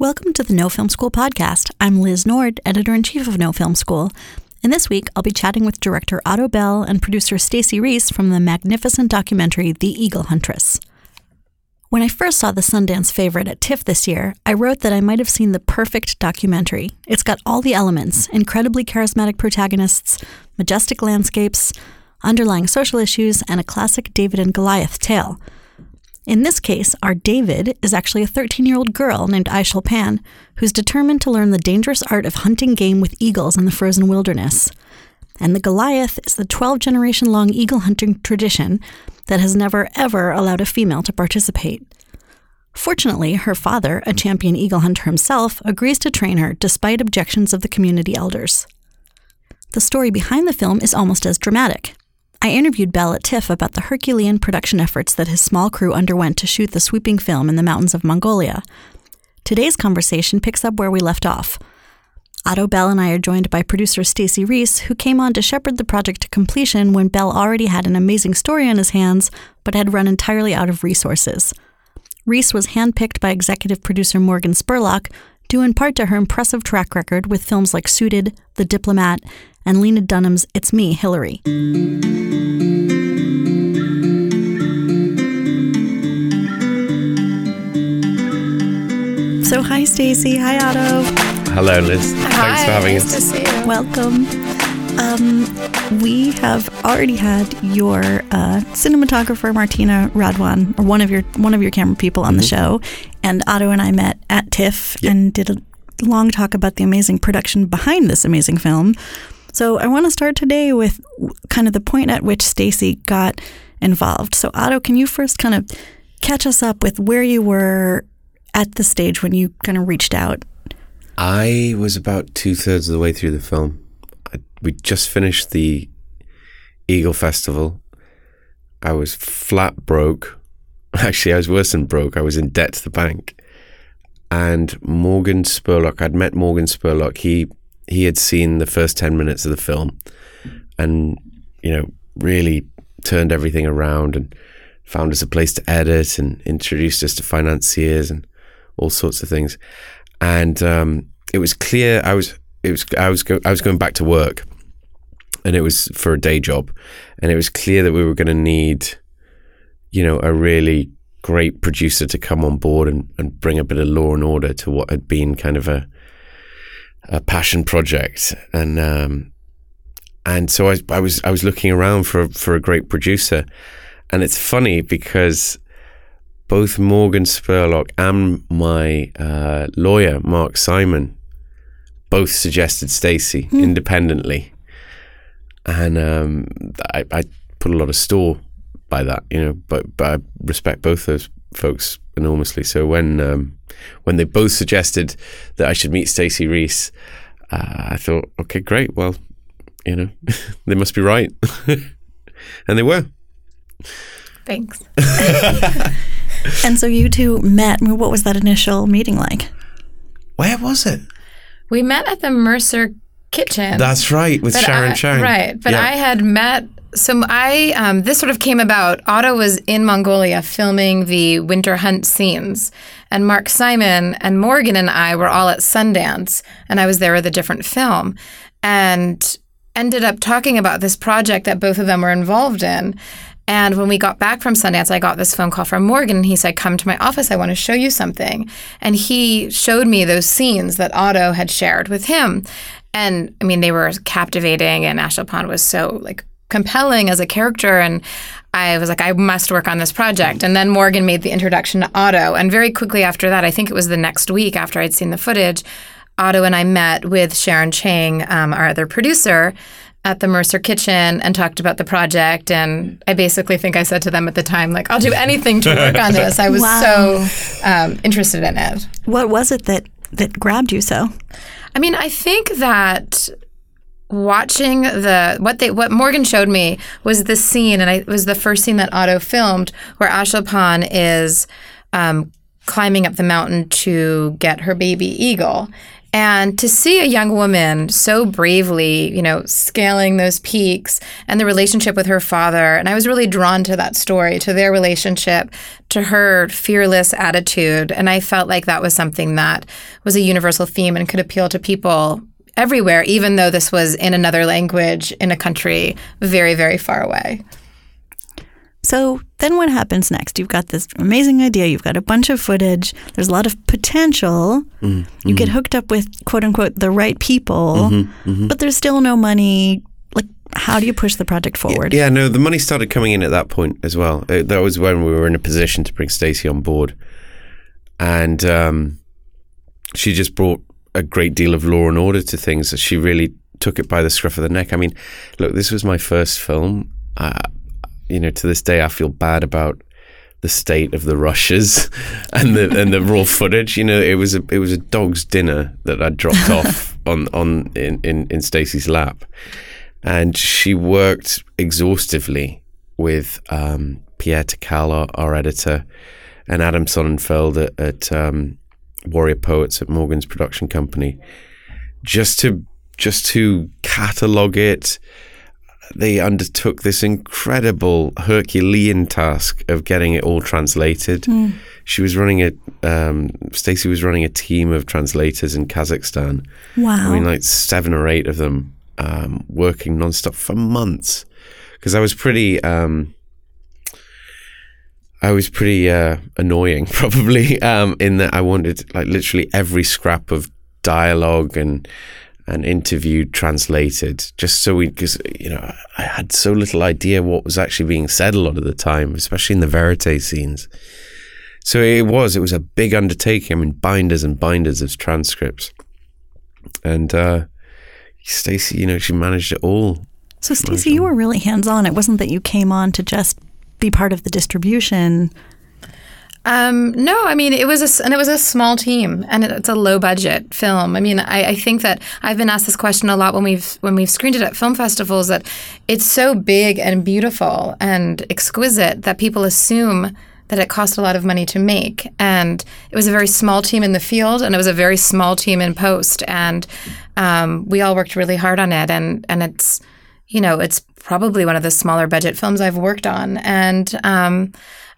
Welcome to the No Film School podcast. I'm Liz Nord, editor-in-chief of No Film School. And this week, I'll be chatting with director Otto Bell and producer Stacey Reiss from the magnificent documentary The Eagle Huntress. When I first saw the Sundance favorite at TIFF this year, I wrote that I might have seen the perfect documentary. It's got all the elements: incredibly charismatic protagonists, majestic landscapes, underlying social issues, and a classic David and Goliath tale. In this case, our David is actually a 13-year-old girl named Aisholpan, who's determined to learn the dangerous art of hunting game with eagles in the frozen wilderness. And the Goliath is the 12-generation-long eagle hunting tradition that has never, ever allowed a female to participate. Fortunately, her father, a champion eagle hunter himself, agrees to train her despite objections of the community elders. The story behind the film is almost as dramatic. I interviewed Bell at TIFF about the Herculean production efforts that his small crew underwent to shoot the sweeping film in the mountains of Mongolia. Today's conversation picks up where we left off. Otto Bell and I are joined by producer Stacey Reiss, who came on to shepherd the project to completion when Bell already had an amazing story on his hands, but had run entirely out of resources. Reiss was handpicked by executive producer Morgan Spurlock, due in part to her impressive track record with films like Suited, The Diplomat, and Lena Dunham's It's Me, Hillary. So hi, Stacey. Hi, Otto. Hello, Liz. Hi, thanks for having us. Nice to see you. Welcome. We have already had your cinematographer Martina Radwan, or one of your camera people, on the show, and Otto and I met at TIFF and did a long talk about the amazing production behind this amazing film. So I want to start today with kind of the point at which Stacey got involved. So Otto, can you first kind of catch us up with where you were at the stage when you kind of reached out? I was about 2/3 of the way through the film. We just finished the Eagle Festival. I was flat broke. Actually, I was worse than broke. I was in debt to the bank. And Morgan Spurlock, I'd met Morgan Spurlock. He had seen the first 10 minutes of the film and, you know, really turned everything around and found us a place to edit and introduced us to financiers and all sorts of things. And it was clear I was going back to work, and it was for a day job, and it was clear that we were going to need, you know, a really great producer to come on board and bring a bit of law and order to what had been kind of a passion project. And so I was looking around for a great producer. And it's funny because both Morgan Spurlock and my lawyer, Mark Simon, both suggested Stacey independently. And I put a lot of store by that, you know, but I respect both those folks enormously. So when they both suggested that I should meet Stacey Reiss, I thought, okay, great. Well, you know, they must be right. And they were. Thanks. And so you two met. What was that initial meeting like? Where was it? We met at the Mercer Kitchen. That's right, with Sharon Chang. Right, but yeah. I had met, so I, this sort of came about. Otto was in Mongolia filming the winter hunt scenes, and Mark Simon and Morgan and I were all at Sundance, and I was there with a different film, and ended up talking about this project that both of them were involved in. And when we got back from Sundance, I got this phone call from Morgan, and he said, come to my office, I want to show you something. And he showed me those scenes that Otto had shared with him. And I mean, they were captivating, and Aisholpan was so like compelling as a character. And I was like, I must work on this project. And then Morgan made the introduction to Otto. And very quickly after that, I think it was the next week after I'd seen the footage, Otto and I met with Sharon Chang, our other producer, at the Mercer Kitchen and talked about the project. And I basically think I said to them at the time, like, I'll do anything to work on this. I was so interested in it. What was it that grabbed you so? I mean, I think that watching what Morgan showed me was this scene, and it was the first scene that Otto filmed, where Aisholpan is climbing up the mountain to get her baby eagle. And to see a young woman so bravely, you know, scaling those peaks and the relationship with her father. And I was really drawn to that story, to their relationship, to her fearless attitude. And I felt like that was something that was a universal theme and could appeal to people everywhere, even though this was in another language, in a country very, very far away. So then what happens next? You've got this amazing idea. You've got a bunch of footage. There's a lot of potential. Mm-hmm. You get hooked up with, quote unquote, the right people, but there's still no money. Like, how do you push the project forward? Yeah, no, the money started coming in at that point as well. That was when we were in a position to bring Stacey on board. And she just brought a great deal of law and order to things. She really took it by the scruff of the neck. I mean, look, this was my first film. You know, to this day, I feel bad about the state of the rushes and the raw footage. You know, it was a dog's dinner that I dropped off in Stacey's lap, and she worked exhaustively with Pierre Takala, our editor, and Adam Sonnenfeld at Warrior Poets at Morgan's production company, just to catalog it. They undertook this incredible Herculean task of getting it all translated. She was running Stacey was running a team of translators in Kazakhstan. Wow. I mean, like 7 or 8 of them working nonstop for months. Because I was pretty, annoying probably in that I wanted like literally every scrap of dialogue and interviewed, translated, just so because, you know, I had so little idea what was actually being said a lot of the time, especially in the verite scenes. So it was a big undertaking. I mean, binders and binders of transcripts. And Stacey, you know, she managed it all. So Stacey, you were really hands-on. It wasn't that you came on to just be part of the distribution. No, I mean, it was a small team, and it's a low budget film. I mean, I think that I've been asked this question a lot when we've screened it at film festivals, that it's so big and beautiful and exquisite that people assume that it cost a lot of money to make. And it was a very small team in the field, and it was a very small team in post, and we all worked really hard on it, and it's, you know, it's probably one of the smaller budget films I've worked on. And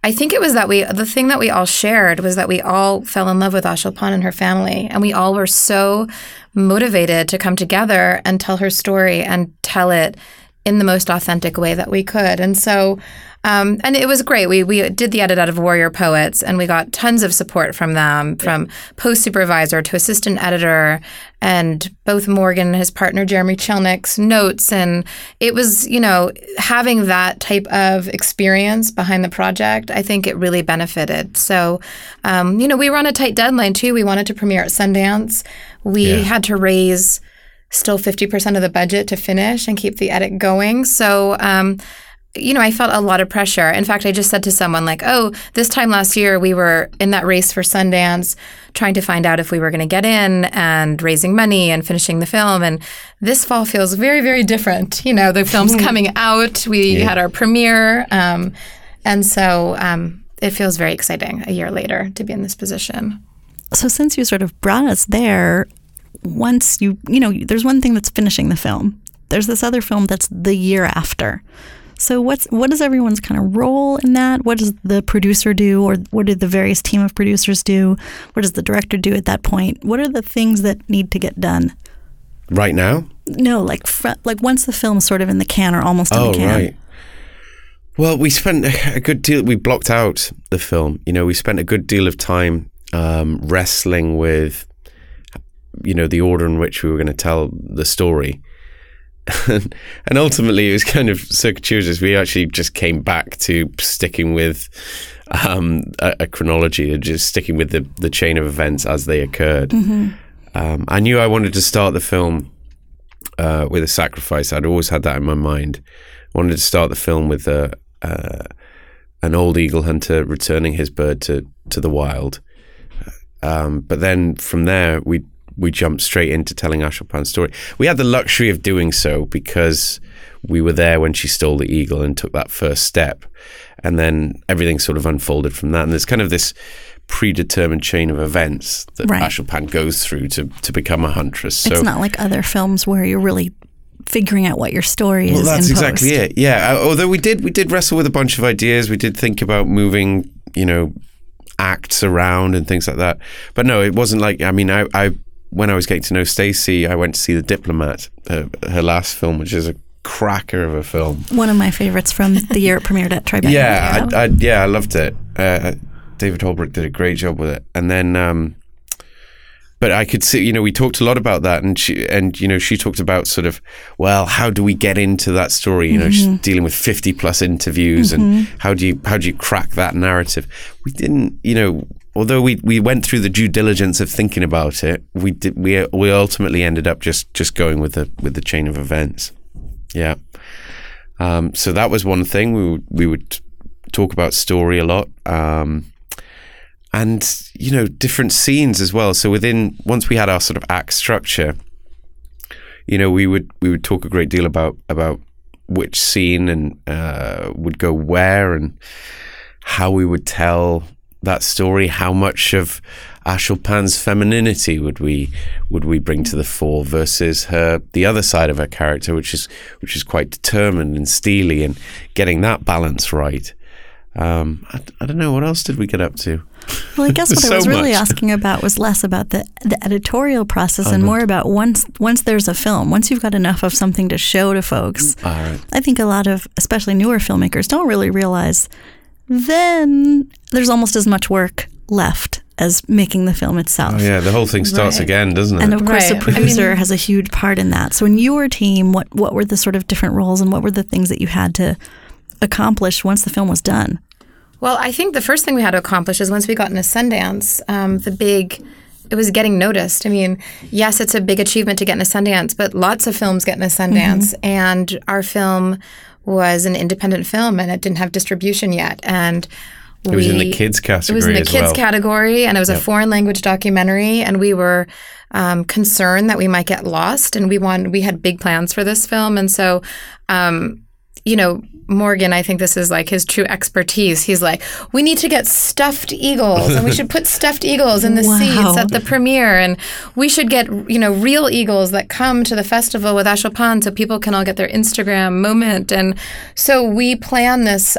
I think it was that the thing that we all shared was that we all fell in love with Aisholpan and her family, and we all were so motivated to come together and tell her story and tell it in the most authentic way that we could. And so, and it was great. We did the edit out of Warrior Poets, and we got tons of support from them, from post supervisor to assistant editor, and both Morgan and his partner, Jeremy Chilnick's notes. And it was, you know, having that type of experience behind the project, I think it really benefited. So, you know, we were on a tight deadline too. We wanted to premiere at Sundance. We had to raise still 50% of the budget to finish and keep the edit going. So, you know, I felt a lot of pressure. In fact, I just said to someone like, oh, this time last year we were in that race for Sundance trying to find out if we were going to get in and raising money and finishing the film. And this fall feels very, very different. You know, the film's coming out. We had our premiere. And so it feels very exciting a year later to be in this position. So since you sort of brought us there, once you know, there's one thing that's finishing the film. There's this other film that's the year after. So what is everyone's kind of role in that? What does the producer do, or what did the various team of producers do? What does the director do at that point? What are the things that need to get done? Right now? No, like once the film's sort of in the can or almost in the can. Oh, right. Well, we blocked out the film. You know, we spent a good deal of time wrestling with, you know, the order in which we were going to tell the story. And ultimately, it was kind of circuitous. We actually just came back to sticking with a chronology and just sticking with the chain of events as they occurred. Mm-hmm. I knew I wanted to start the film with a sacrifice. I'd always had that in my mind. I wanted to start the film with an old eagle hunter returning his bird to the wild. But then from there, we jumped straight into telling Aisholpan's story. We had the luxury of doing so because we were there when she stole the eagle and took that first step. And then everything sort of unfolded from that. And there's kind of this predetermined chain of events that Aisholpan goes through to become a huntress. So, it's not like other films where you're really figuring out what your story is. Well, that's exactly it. Yeah. Although we did wrestle with a bunch of ideas. We did think about moving, acts around and things like that. But no, it wasn't like, I when I was getting to know Stacey, I went to see The Diplomat, her last film, which is a cracker of a film. One of my favorites from the year it premiered at Tribeca. Yeah, I loved it. David Holbrook did a great job with it. And then, but I could see, we talked a lot about that, and she talked about sort of, well, how do we get into that story? She's dealing with 50 plus interviews, and how do you crack that narrative? We didn't, although we went through the due diligence of thinking about it, we ultimately ended up just going with the chain of events. Yeah. So that was one thing. We would talk about story a lot. And, different scenes as well. So once we had our sort of act structure, we would talk a great deal about which scene and would go where and how we would tell that story, how much of Aisholpan's femininity would we bring to the fore versus the other side of her character, which is quite determined and steely, and getting that balance right. I don't know, what else did we get up to? Well, I guess what I was really asking about was less about the editorial process and more about once there's a film, once you've got enough of something to show to folks. Right. I think a lot of, especially newer filmmakers, don't really realize then there's almost as much work left as making the film itself. Oh yeah, the whole thing starts again, doesn't it? And of course the producer has a huge part in that. So in your team, what were the sort of different roles and what were the things that you had to accomplish once the film was done? Well, I think the first thing we had to accomplish is once we got into Sundance, it was getting noticed. Yes, it's a big achievement to get into Sundance, but lots of films get into Sundance. And our film was an independent film and it didn't have distribution yet. And it was in the kids category. It was in the kids category, and it was a foreign language documentary, and we were concerned that we might get lost, and we had big plans for this film. And so, Morgan, I think this is like his true expertise. He's like, we need to get stuffed eagles, and we should put stuffed eagles in the seats at the premiere, and we should get real eagles that come to the festival with Aisholpan so people can all get their Instagram moment. And so we planned this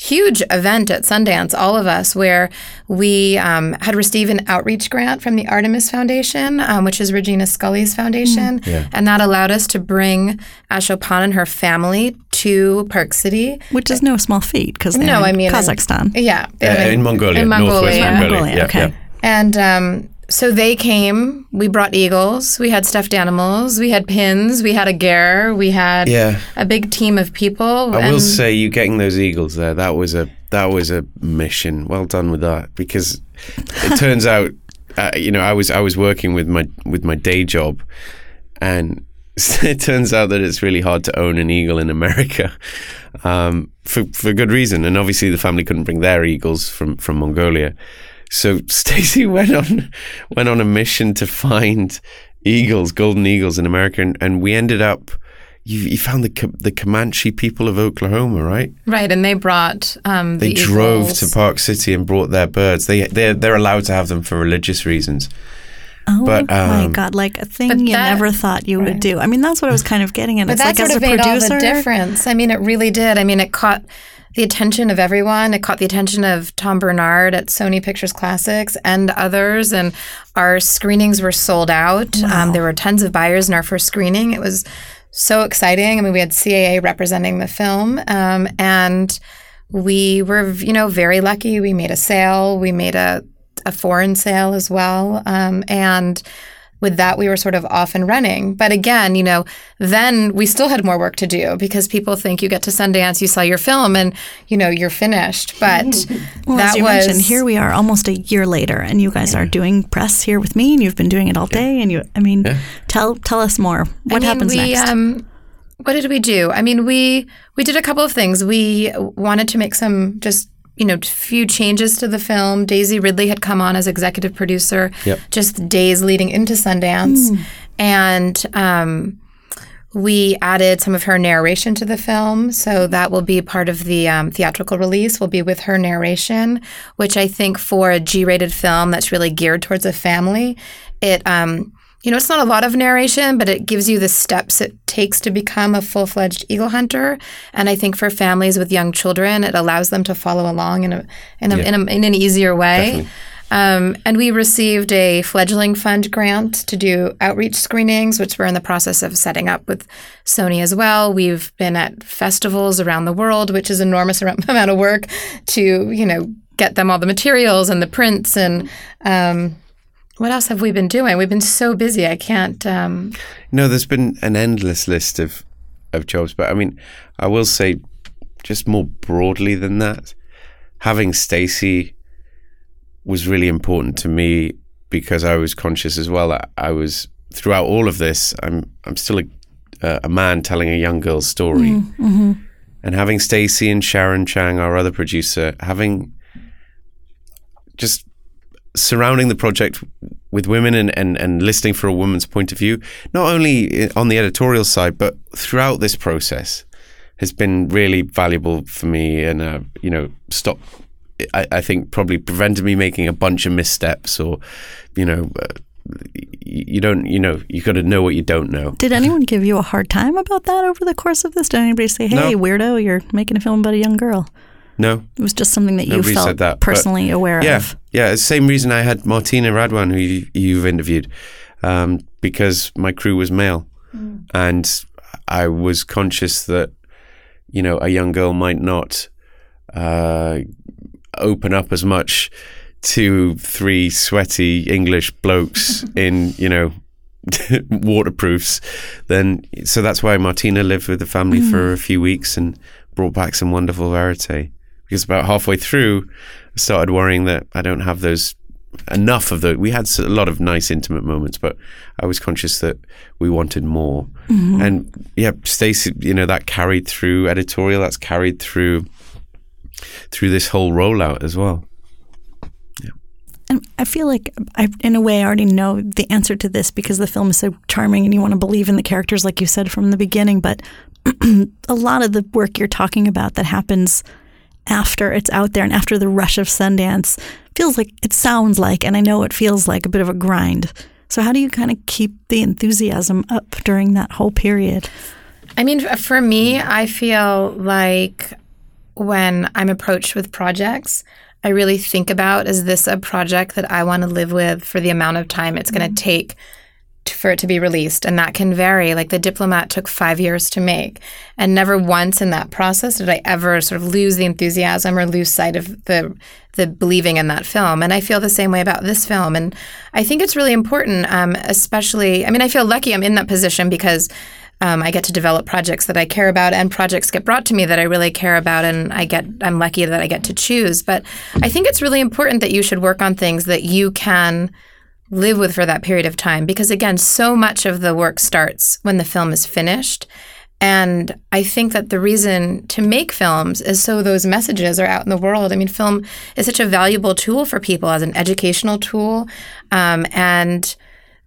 huge event at Sundance, all of us, where we had received an outreach grant from the Artemis Foundation, which is Regina Scully's foundation, and that allowed us to bring Aisholpan and her family to Park City, which is no small feat because they're in Kazakhstan. In Mongolia. Mongolia. Yeah, okay. Yeah. And so they came. We brought eagles. We had stuffed animals. We had pins. We had a gare. We had a big team of people. I will say, you getting those eagles there, that was a mission. Well done with that, because it turns out, I was working with my day job, and it turns out that it's really hard to own an eagle in America, for good reason. And obviously the family couldn't bring their eagles from Mongolia, so Stacey went on a mission to find eagles, golden eagles in America, and we ended up. You found the Comanche people of Oklahoma, right? Right, and they brought they drove to Park City and brought their birds. They're allowed to have them for religious reasons. Oh, but, my God, like a thing you never thought you would do. That's what I was kind of getting at. But that sort of made all the difference. It really did. It caught the attention of everyone. It caught the attention of Tom Bernard at Sony Pictures Classics and others. And our screenings were sold out. Wow. There were tons of buyers in our first screening. It was so exciting. We had CAA representing the film. And we were, very lucky. We made a sale. We made a foreign sale as well. And with that, we were sort of off and running. But again, then we still had more work to do, because people think you get to Sundance, you sell your film, and, you're finished. But that was... mentioned, here we are almost a year later, and you guys are doing press here with me, and you've been doing it all day. And tell us more. What happens next? What did we do? We did a couple of things. We wanted to make some just... few changes to the film. Daisy Ridley had come on as executive producer just days leading into Sundance. And We added some of her narration to the film, so that will be part of the theatrical release, will be with her narration, which I think for a G-rated film that's really geared towards a family, it, you know, it's not a lot of narration, but it gives you the steps it takes to become a full-fledged eagle hunter. And I think for families with young children, it allows them to follow along in an easier way. And we received a fledgling fund grant to do outreach screenings, which we're in the process of setting up with Sony as well. We've been at festivals around the world, which is an enormous amount of work to, you know, get them all the materials and the prints. And what else have we been doing? We've been so busy. I can't. No, there's been an endless list of jobs. But I mean, I will say just more broadly than that, having Stacey was really important to me because I was conscious as well. I was throughout all of this. I'm still a man telling a young girl's story, mm-hmm. and having Stacey and Sharon Chang, our other producer, having just surrounding the project with women and listening for a woman's point of view, not only on the editorial side but throughout this process, has been really valuable for me and I think probably prevented me making a bunch of missteps or, you know, you got to know what you don't know. Did anyone give you a hard time about that over the course of this? Did anybody say, hey, weirdo, you're making a film about a young girl? No. It was just something that you felt that, personally aware of. Yeah, same reason I had Martina Radwan, who you've interviewed, because my crew was male. Mm. And I was conscious that, you know, a young girl might not open up as much to 3 sweaty English blokes in, you know, waterproofs. So that's why Martina lived with the family for a few weeks and brought back some wonderful verite. Because about halfway through, I started worrying that I don't have enough of those. We had a lot of nice intimate moments, but I was conscious that we wanted more. Mm-hmm. And yeah, Stacey, you know, that carried through editorial, that's carried through this whole rollout as well. Yeah. And I feel like I, in a way, I already know the answer to this because the film is so charming and you want to believe in the characters, like you said, from the beginning. But a lot of the work you're talking about that happens after it's out there and after the rush of Sundance feels like, it sounds like, and I know it feels like a bit of a grind. So how do you kind of keep the enthusiasm up during that whole period? I mean, for me, I feel like when I'm approached with projects, I really think about, is this a project that I want to live with for the amount of time it's going to take for it to be released? And that can vary. Like The Diplomat took 5 years to make. And never once in that process did I ever sort of lose the enthusiasm or lose sight of the believing in that film. And I feel the same way about this film. And I think it's really important, especially, I mean, I feel lucky I'm in that position because I get to develop projects that I care about, and projects get brought to me that I really care about, and I'm lucky that I get to choose. But I think it's really important that you should work on things that you can live with for that period of time, because again, so much of the work starts when the film is finished. And I think that the reason to make films is so those messages are out in the world. I mean, film is such a valuable tool for people as an educational tool, and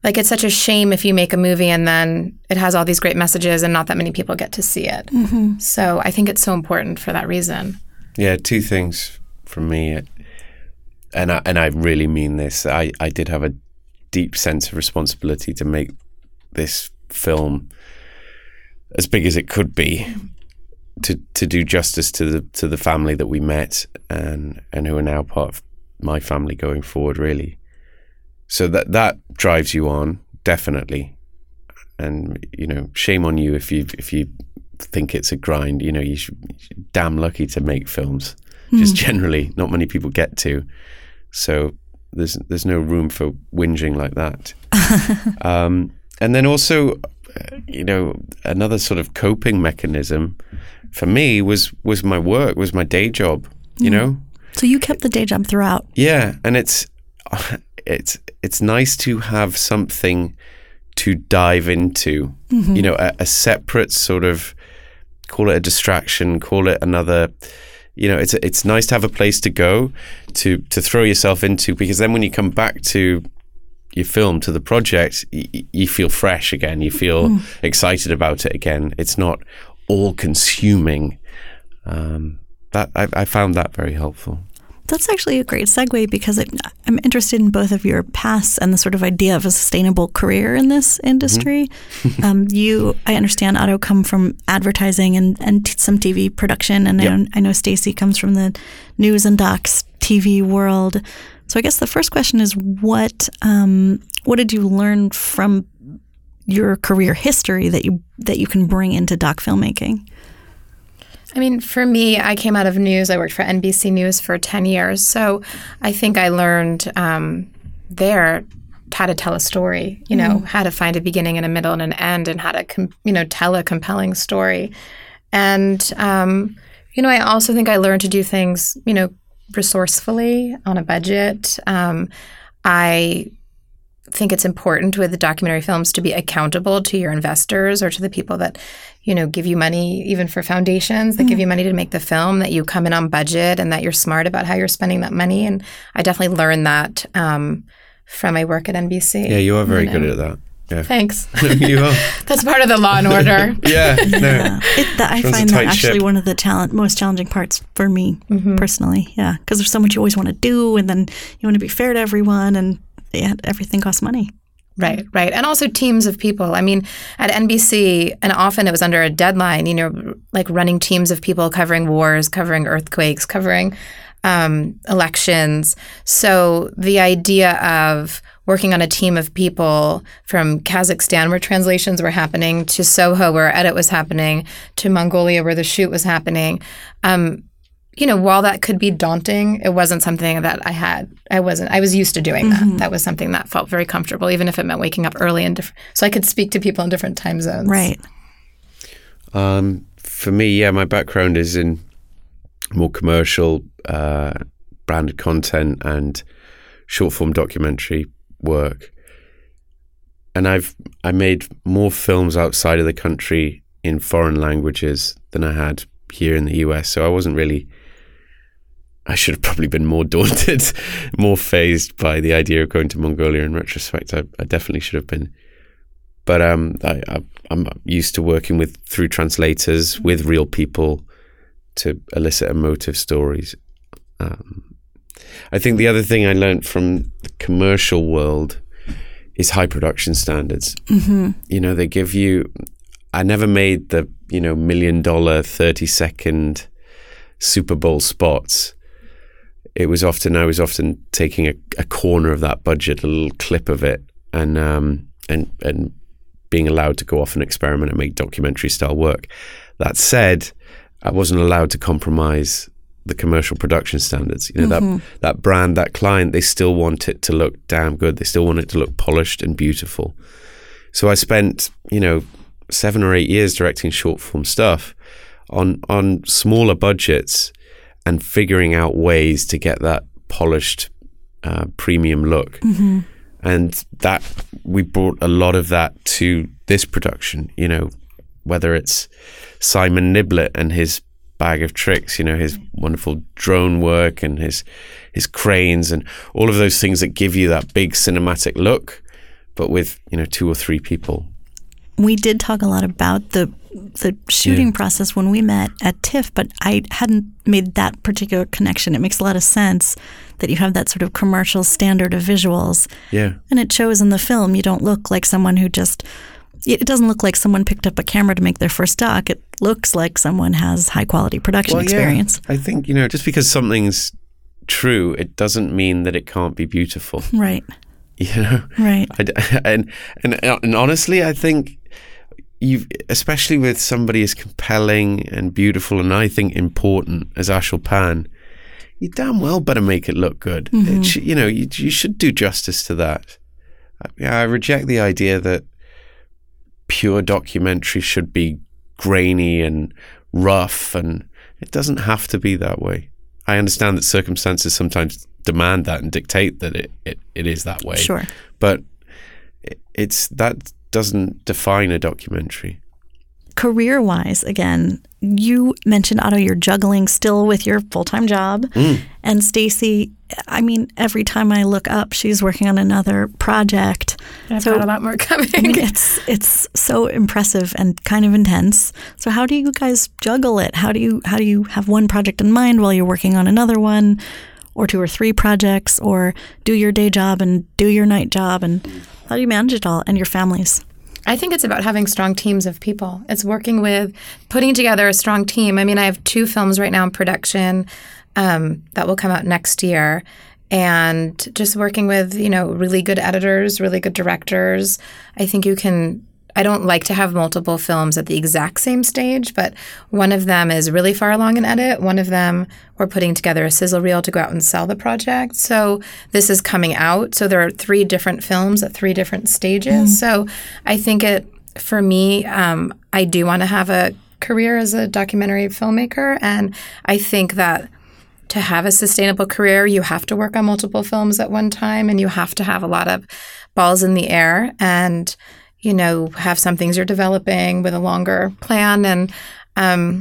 like, it's such a shame if you make a movie and then it has all these great messages and not that many people get to see it. Mm-hmm. So I think it's so important for that reason. Yeah, 2 things from me, and I really mean this. I did have a deep sense of responsibility to make this film as big as it could be, to do justice to the family that we met and who are now part of my family going forward, really. So that drives you on, definitely, and you know, shame on you if you think it's a grind. You know, you're damn lucky to make films. Just generally, not many people get to. So there's no room for whinging like that. And then also, you know, another sort of coping mechanism for me was my work, was my day job. You know. So you kept the day job throughout. Yeah, and it's nice to have something to dive into, you know, a separate sort of, call it a distraction, call it another, you know, it's nice to have a place to go to throw yourself into, because then when you come back to your film to the project, you feel fresh again. You feel excited about it again. It's not all-consuming. That I found that very helpful. That's actually a great segue, because I'm interested in both of your paths and the sort of idea of a sustainable career in this industry. Mm-hmm. I understand, Otto, come from advertising and some TV production, and yep. I know Stacey comes from the news and docs TV world. So I guess the first question is, what did you learn from your career history that you can bring into doc filmmaking? I mean, for me, I came out of news. I worked for NBC News for 10 years. So I think I learned there how to tell a story, you know, how to find a beginning and a middle and an end, and how to, tell a compelling story. And, I also think I learned to do things, resourcefully on a budget. I think it's important with the documentary films to be accountable to your investors, or to the people that, give you money, even for foundations that give you money to make the film, that you come in on budget and that you're smart about how you're spending that money. And I definitely learned that from my work at NBC. Yeah, you are very good at that. Yeah. Thanks. You are. That's part of the law and order. Yeah. No. I find that actually one of the most challenging parts for me personally. Yeah. Because there's so much you always want to do, and then you want to be fair to everyone, and everything costs money. Right, right. And also teams of people. I mean, at NBC, and often it was under a deadline, like running teams of people covering wars, covering earthquakes, covering elections. So the idea of working on a team of people from Kazakhstan, where translations were happening, to Soho, where edit was happening, to Mongolia, where the shoot was happening. While that could be daunting, it wasn't something that I was used to doing that. That was something that felt very comfortable, even if it meant waking up early, and so I could speak to people in different time zones. Right. For me, my background is in more commercial branded content and short form documentary work, and I made more films outside of the country in foreign languages than I had here in the US, so I wasn't really, I should have probably been more daunted, more phased by the idea of going to Mongolia in retrospect. I definitely should have been, but I'm used to working through translators with real people to elicit emotive stories. I think the other thing I learned from the commercial world is high production standards. Mm-hmm. They give you, I never made the, $1 million, 30-second Super Bowl spots. It was I was often taking a corner of that budget, a little clip of it, and being allowed to go off and experiment and make documentary style work. That said, I wasn't allowed to compromise the commercial production standards. That brand, that client, they still want it to look damn good. They still want it to look polished and beautiful. So I spent 7 or 8 years directing short form stuff on smaller budgets, and figuring out ways to get that polished premium look. Mm-hmm. And that we brought a lot of that to this production. Whether it's Simon Niblett and his bag of tricks, his wonderful drone work and his cranes and all of those things that give you that big cinematic look, but with 2 or 3 people. We did talk a lot about the shooting process when we met at TIFF, but I hadn't made that particular connection. It makes a lot of sense that you have that sort of commercial standard of visuals. Yeah. And it shows in the film. You don't look like someone who just, it doesn't look like someone picked up a camera to make their first doc. It looks like someone has high quality production experience. I think, just because something's true, it doesn't mean that it can't be beautiful. Right. Right. And honestly, I think especially with somebody as compelling and beautiful and I think important as Aisholpan, you damn well better make it look good. Mm-hmm. You should do justice to that. I reject the idea that pure documentary should be grainy and rough, and it doesn't have to be that way. I understand that circumstances sometimes demand that and dictate that it is that way. Sure. But that doesn't define a documentary. career-wise, again, you mentioned, Otto, you're juggling still with your full-time job. Mm. And Stacey, I mean, every time I look up, she's working on another project. And I've got a lot more coming. I mean, it's so impressive and kind of intense. So how do you guys juggle it? How do you have one project in mind while you're working on another one, or two or three projects, or do your day job and do your night job? And how do you manage it all, and your families? I think it's about having strong teams of people. It's working with, putting together a strong team. I mean, I have two films right now in production that will come out next year. And just working with, you know, really good editors, really good directors. I think you can, I don't like to have multiple films at the exact same stage, but one of them is really far along in edit. One of them, we're putting together a sizzle reel to go out and sell the project. So this is coming out. So there are three different films at three different stages. Mm. So I think it, for me, I do want to have a career as a documentary filmmaker. And I think that to have a sustainable career, you have to work on multiple films at one time, and you have to have a lot of balls in the air, and you know, have some things you're developing with a longer plan, and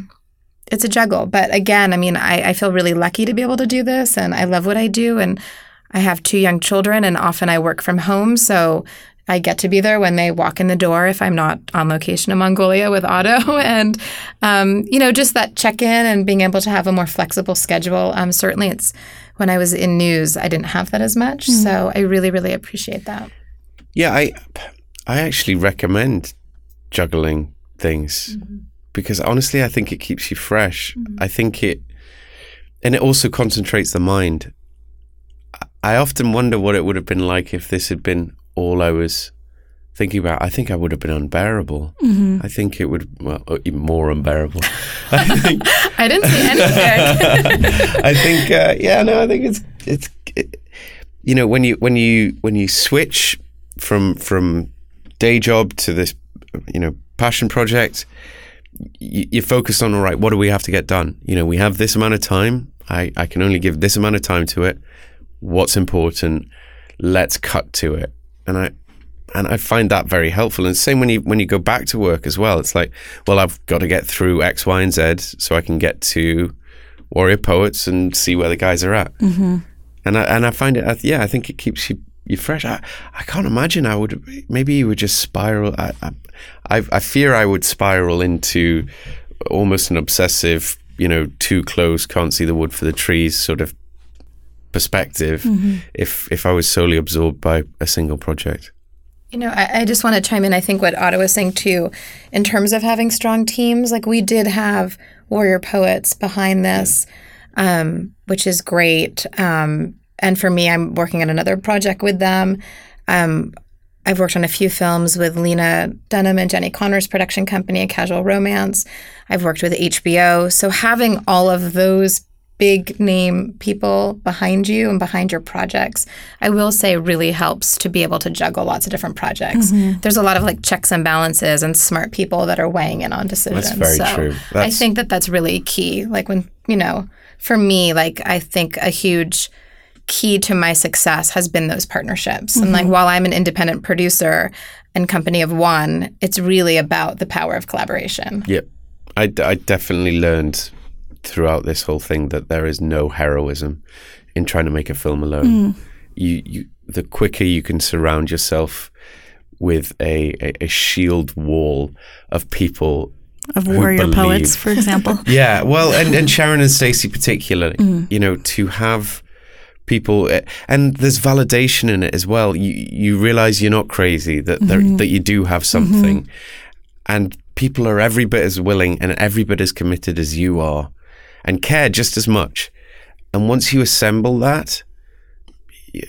it's a juggle. But again, I mean, I feel really lucky to be able to do this, and I love what I do, and I have two young children, and often I work from home, so I get to be there when they walk in the door if I'm not on location in Mongolia with Otto. And, you know, just that check-in and being able to have a more flexible schedule. Certainly it's when I was in news, I didn't have that as much. Mm-hmm. So I really, really appreciate that. Yeah, I actually recommend juggling things mm-hmm. because honestly, I think it keeps you fresh. Mm-hmm. I think it also concentrates the mind. I often wonder what it would have been like if this had been all I was thinking about. I think I would have been unbearable. Mm-hmm. I think it would, well, even more unbearable. I didn't see anything. I think, I think it's, you know, when you switch from day job to this, you know, passion project, you're focused on, all right, what do we have to get done? You know, we have this amount of time. I can only give this amount of time to it. What's important? Let's cut to it. And I find that very helpful. And same when you go back to work as well. It's like, well, I've got to get through X, Y, and Z so I can get to Warrior Poets and see where the guys are at. Mm-hmm. And I find it, I think it keeps you fresh. I can't imagine I would, maybe you would just spiral. I fear I would spiral into almost an obsessive, you know, too close, can't see the wood for the trees sort of perspective mm-hmm. if I was solely absorbed by a single project. You know, I just want to chime in. I think what Otto was saying too, in terms of having strong teams, like we did have Warrior Poets behind this, which is great. And for me, I'm working on another project with them. I've worked on a few films with Lena Dunham and Jenny Connor's production company, A Casual Romance. I've worked with HBO. So having all of those big name people behind you and behind your projects, I will say really helps to be able to juggle lots of different projects. Mm-hmm. There's a lot of like checks and balances and smart people that are weighing in on decisions. That's very true. I think that's really key. Like when, you know, for me, like I think a huge key to my success has been those partnerships. Mm-hmm. And like while I'm an independent producer and company of one, it's really about the power of collaboration. Yep. I definitely learned throughout this whole thing that there is no heroism in trying to make a film alone. Mm. You the quicker you can surround yourself with a shield wall of people, of warrior poets, for example. Yeah, well, and Sharon and Stacey particularly, you know, to have people, and there's validation in it as well. You realize you're not crazy, that that you do have something, and people are every bit as willing and every bit as committed as you are, and care just as much. And once you assemble that,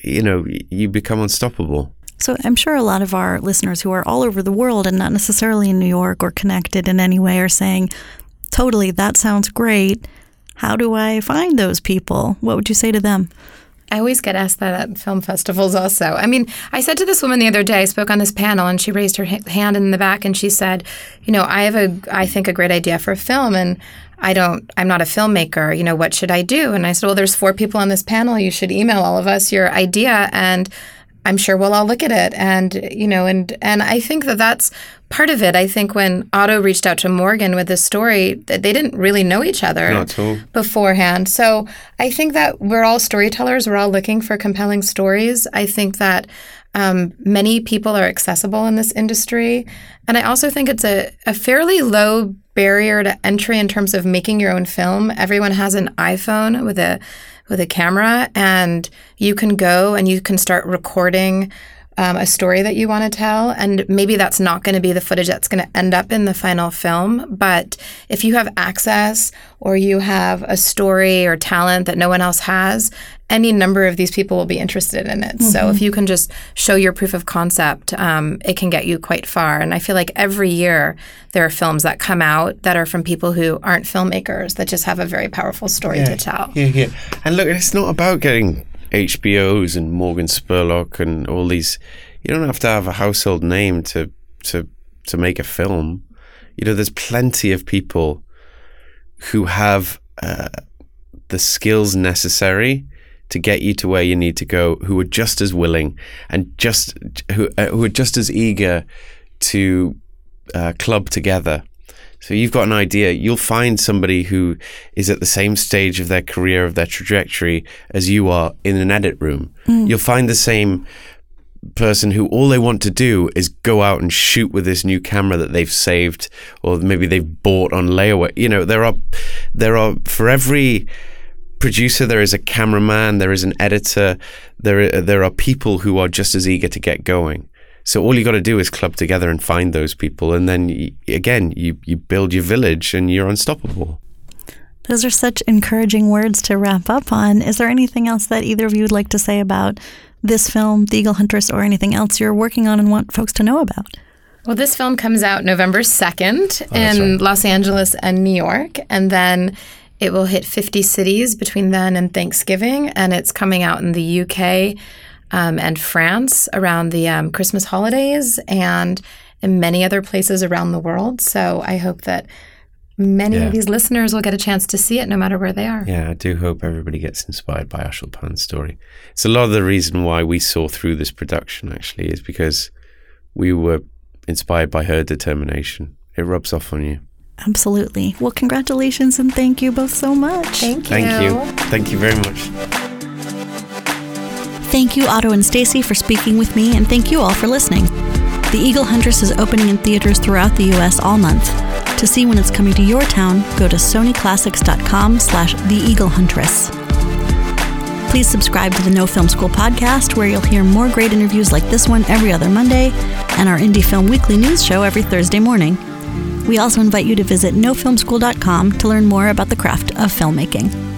you know, you become unstoppable. So I'm sure a lot of our listeners who are all over the world and not necessarily in New York or connected in any way are saying, totally, that sounds great. How do I find those people? What would you say to them? I always get asked that at film festivals also. I mean, I said to this woman the other day, I spoke on this panel, and she raised her hand in the back and she said, you know, I think a great idea for a film, and I'm not a filmmaker, you know, what should I do? And I said, well, there's 4 people on this panel. You should email all of us your idea, and I'm sure we'll all look at it. And, you know, and I think that that's part of it. I think when Otto reached out to Morgan with this story, that they didn't really know each other beforehand. So I think that we're all storytellers. We're all looking for compelling stories. I think that many people are accessible in this industry. And I also think it's a fairly low barrier to entry in terms of making your own film. Everyone has an iPhone with a camera, and you can go and you can start recording a story that you want to tell. And maybe that's not going to be the footage that's going to end up in the final film. But if you have access or you have a story or talent that no one else has, any number of these people will be interested in it. Mm-hmm. So if you can just show your proof of concept, it can get you quite far. And I feel like every year there are films that come out that are from people who aren't filmmakers that just have a very powerful story to tell. Yeah. And look, it's not about getting HBOs and Morgan Spurlock and all these. You don't have to have a household name to make a film. You know, there's plenty of people who have the skills necessary to get you to where you need to go, who are just as willing and who are just as eager to club together. So you've got an idea, you'll find somebody who is at the same stage of their career, of their trajectory as you are in an edit room. Mm. You'll find the same person who all they want to do is go out and shoot with this new camera that they've saved or maybe they've bought on layaway. You know, there are for every producer, there is a cameraman, there is an editor, there are people who are just as eager to get going. So all you got to do is club together and find those people. And then, you build your village and you're unstoppable. Those are such encouraging words to wrap up on. Is there anything else that either of you would like to say about this film, The Eagle Huntress, or anything else you're working on and want folks to know about? Well, this film comes out November 2nd in Los Angeles and New York. And then it will hit 50 cities between then and Thanksgiving. And it's coming out in the UK and France around the Christmas holidays and in many other places around the world. So I hope that many of these listeners will get a chance to see it no matter where they are. Yeah, I do hope everybody gets inspired by Aisholpan's story. It's a lot of the reason why we saw through this production, actually, is because we were inspired by her determination. It rubs off on you. Absolutely. Well, congratulations and thank you both so much. Thank you. Thank you very much. Thank you, Otto and Stacey, for speaking with me, and thank you all for listening. The Eagle Huntress is opening in theaters throughout the U.S. all month. To see when it's coming to your town, go to sonyclassics.com/The Eagle Huntress. Please subscribe to the No Film School podcast, where you'll hear more great interviews like this one every other Monday, and our Indie Film Weekly news show every Thursday morning. We also invite you to visit nofilmschool.com to learn more about the craft of filmmaking.